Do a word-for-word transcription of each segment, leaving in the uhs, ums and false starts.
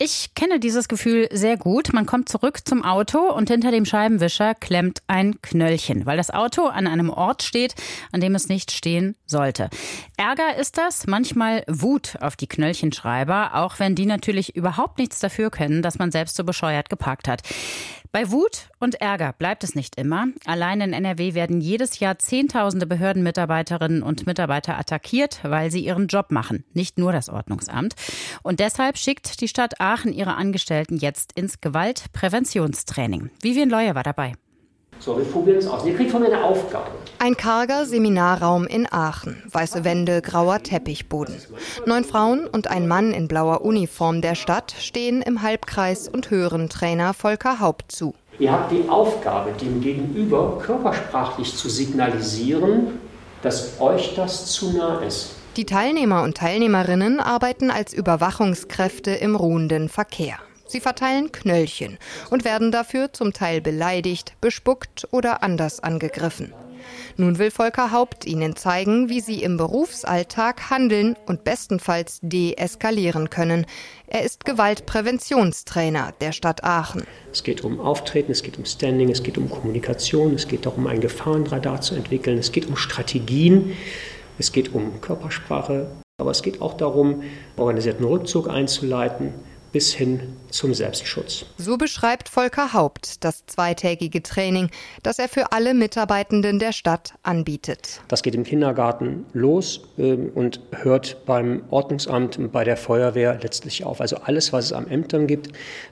Ich kenne dieses Gefühl sehr gut. Man kommt zurück zum Auto und hinter dem Scheibenwischer klemmt ein Knöllchen, weil das Auto an einem Ort steht, an dem es nicht stehen sollte. Ärger ist das, manchmal Wut auf die Knöllchenschreiber, auch wenn die natürlich überhaupt nichts dafür können, dass man selbst so bescheuert geparkt hat. Bei Wut und Ärger bleibt es nicht immer. Allein in N R W werden jedes Jahr zehntausende Behördenmitarbeiterinnen und Mitarbeiter attackiert, weil sie ihren Job machen, nicht nur das Ordnungsamt. Und deshalb schickt die Stadt Aachen ihre Angestellten jetzt ins Gewaltpräventionstraining. Vivien Leue war dabei. So, wir probieren es aus. Ihr kriegt von mir eine Aufgabe. Ein karger Seminarraum in Aachen. Weiße Wände, grauer Teppichboden. Neun Frauen und ein Mann in blauer Uniform der Stadt stehen im Halbkreis und hören Trainer Volker Haupt zu. Ihr habt die Aufgabe, dem Gegenüber körpersprachlich zu signalisieren, dass euch das zu nah ist. Die Teilnehmer und Teilnehmerinnen arbeiten als Überwachungskräfte im ruhenden Verkehr. Sie verteilen Knöllchen und werden dafür zum Teil beleidigt, bespuckt oder anders angegriffen. Nun will Volker Haupt ihnen zeigen, wie sie im Berufsalltag handeln und bestenfalls deeskalieren können. Er ist Gewaltpräventionstrainer der Stadt Aachen. Es geht um Auftreten, es geht um Standing, es geht um Kommunikation, es geht darum, ein Gefahrenradar zu entwickeln, es geht um Strategien, es geht um Körpersprache, aber es geht auch darum, organisierten Rückzug einzuleiten, bis hin zum Selbstschutz. So beschreibt Volker Haupt das zweitägige Training, das er für alle Mitarbeitenden der Stadt anbietet. Das geht im Kindergarten los äh, und hört beim Ordnungsamt, bei der Feuerwehr letztlich auf. Also alles, was es an Ämtern gibt,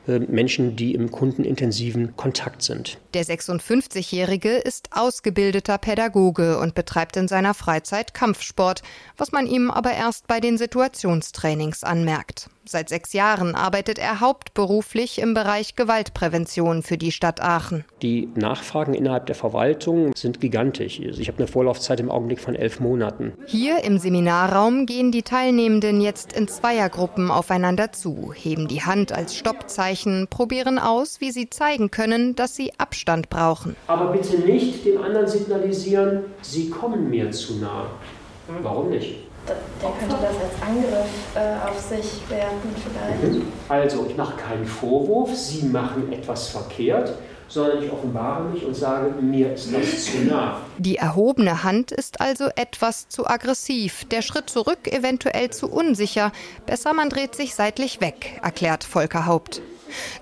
äh, Menschen, die im kundenintensiven Kontakt sind. Der sechsundfünfzigjährige ist ausgebildeter Pädagoge und betreibt in seiner Freizeit Kampfsport, was man ihm aber erst bei den Situationstrainings anmerkt. Seit sechs Jahren arbeitet er hauptberuflich im Bereich Gewaltprävention für die Stadt Aachen. Die Nachfragen innerhalb der Verwaltung sind gigantisch. Ich habe eine Vorlaufzeit im Augenblick von elf Monaten. Hier im Seminarraum gehen die Teilnehmenden jetzt in Zweiergruppen aufeinander zu, heben die Hand als Stoppzeichen, probieren aus, wie sie zeigen können, dass sie Abstand brauchen. Aber bitte nicht dem anderen signalisieren, Sie kommen mir zu nah. Warum nicht? Der könnte das als Angriff äh, auf sich werten vielleicht. Also ich mache keinen Vorwurf, Sie machen etwas verkehrt, sondern ich offenbare mich und sage, mir ist das zu nah. Die erhobene Hand ist also etwas zu aggressiv, der Schritt zurück eventuell zu unsicher. Besser man dreht sich seitlich weg, erklärt Volker Haupt.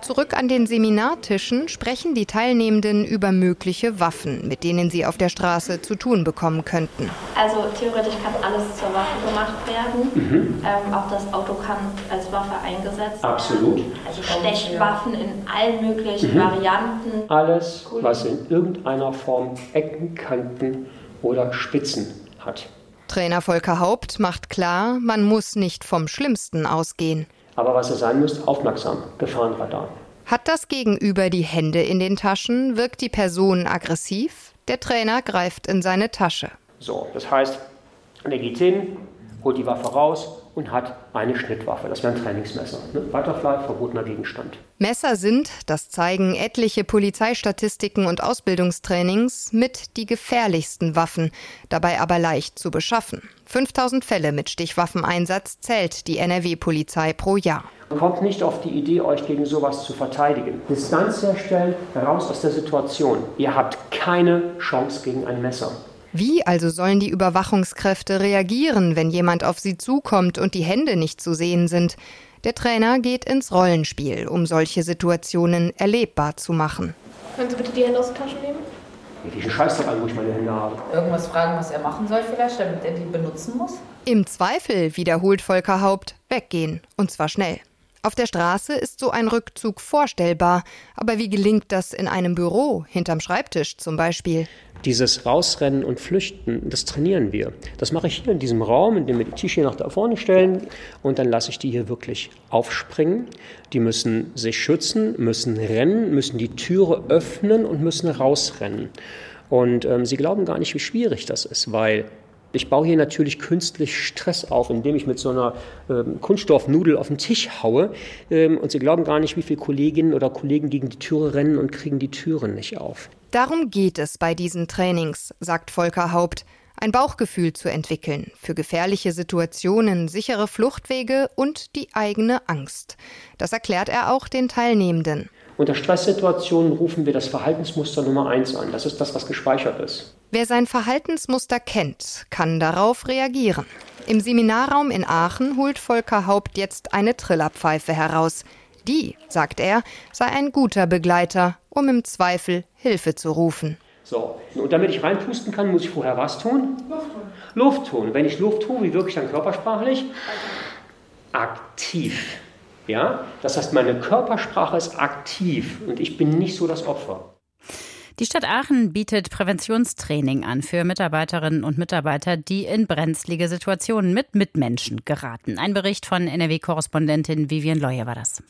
Zurück an den Seminartischen sprechen die Teilnehmenden über mögliche Waffen, mit denen sie auf der Straße zu tun bekommen könnten. Also theoretisch kann alles zur Waffe gemacht werden. Mhm. Ähm, auch das Auto kann als Waffe eingesetzt werden. Absolut. Also Stechwaffen in allen möglichen mhm. Varianten. Alles, was in irgendeiner Form Ecken, Kanten oder Spitzen hat. Trainer Volker Haupt macht klar, man muss nicht vom Schlimmsten ausgehen. Aber was ihr sein müsst, aufmerksam, Gefahrenradar. Hat das Gegenüber die Hände in den Taschen, wirkt die Person aggressiv, der Trainer greift in seine Tasche. So, das heißt, er geht hin, holt die Waffe raus und hat eine Schnittwaffe. Das wäre ein Trainingsmesser. Ne? Butterfly, verbotener Gegenstand. Messer sind, das zeigen etliche Polizeistatistiken und Ausbildungstrainings, mit die gefährlichsten Waffen, dabei aber leicht zu beschaffen. fünftausend Fälle mit Stichwaffeneinsatz zählt die N R W-Polizei pro Jahr. Kommt nicht auf die Idee, euch gegen sowas zu verteidigen. Distanz herstellen, raus aus der Situation. Ihr habt keine Chance gegen ein Messer. Wie also sollen die Überwachungskräfte reagieren, wenn jemand auf sie zukommt und die Hände nicht zu sehen sind? Der Trainer geht ins Rollenspiel, um solche Situationen erlebbar zu machen. Können Sie bitte die Hände aus der Tasche nehmen? Ich scheiß doch an, wo ich meine Hände habe. Irgendwas fragen, was er machen soll vielleicht, damit er die benutzen muss? Im Zweifel, wiederholt Volker Haupt, weggehen. Und zwar schnell. Auf der Straße ist so ein Rückzug vorstellbar. Aber wie gelingt das in einem Büro, hinterm Schreibtisch zum Beispiel? Dieses Rausrennen und Flüchten, das trainieren wir. Das mache ich hier in diesem Raum, indem wir die Tische nach da vorne stellen. Und dann lasse ich die hier wirklich aufspringen. Die müssen sich schützen, müssen rennen, müssen die Türe öffnen und müssen rausrennen. Und ähm, sie glauben gar nicht, wie schwierig das ist, weil... Ich baue hier natürlich künstlich Stress auf, indem ich mit so einer ähm, Kunststoffnudel auf den Tisch haue. Ähm, und Sie glauben gar nicht, wie viele Kolleginnen oder Kollegen gegen die Türe rennen und kriegen die Türen nicht auf. Darum geht es bei diesen Trainings, sagt Volker Haupt. ein Bauchgefühl zu entwickeln für gefährliche Situationen, sichere Fluchtwege und die eigene Angst. Das erklärt er auch den Teilnehmenden. Unter Stresssituationen rufen wir das Verhaltensmuster Nummer eins an. Das ist das, was gespeichert ist. Wer sein Verhaltensmuster kennt, kann darauf reagieren. Im Seminarraum in Aachen holt Volker Haupt jetzt eine Trillerpfeife heraus. Die, sagt er, sei ein guter Begleiter, um im Zweifel Hilfe zu rufen. So, und damit ich reinpusten kann, muss ich vorher was tun? Luft. Luft tun. Wenn ich Luft tue, wie wirke ich dann körpersprachlich? Aktiv. Ja? Das heißt, meine Körpersprache ist aktiv und ich bin nicht so das Opfer. Die Stadt Aachen bietet Präventionstraining an für Mitarbeiterinnen und Mitarbeiter, die in brenzlige Situationen mit Mitmenschen geraten. Ein Bericht von N R W-Korrespondentin Vivien Leue war das.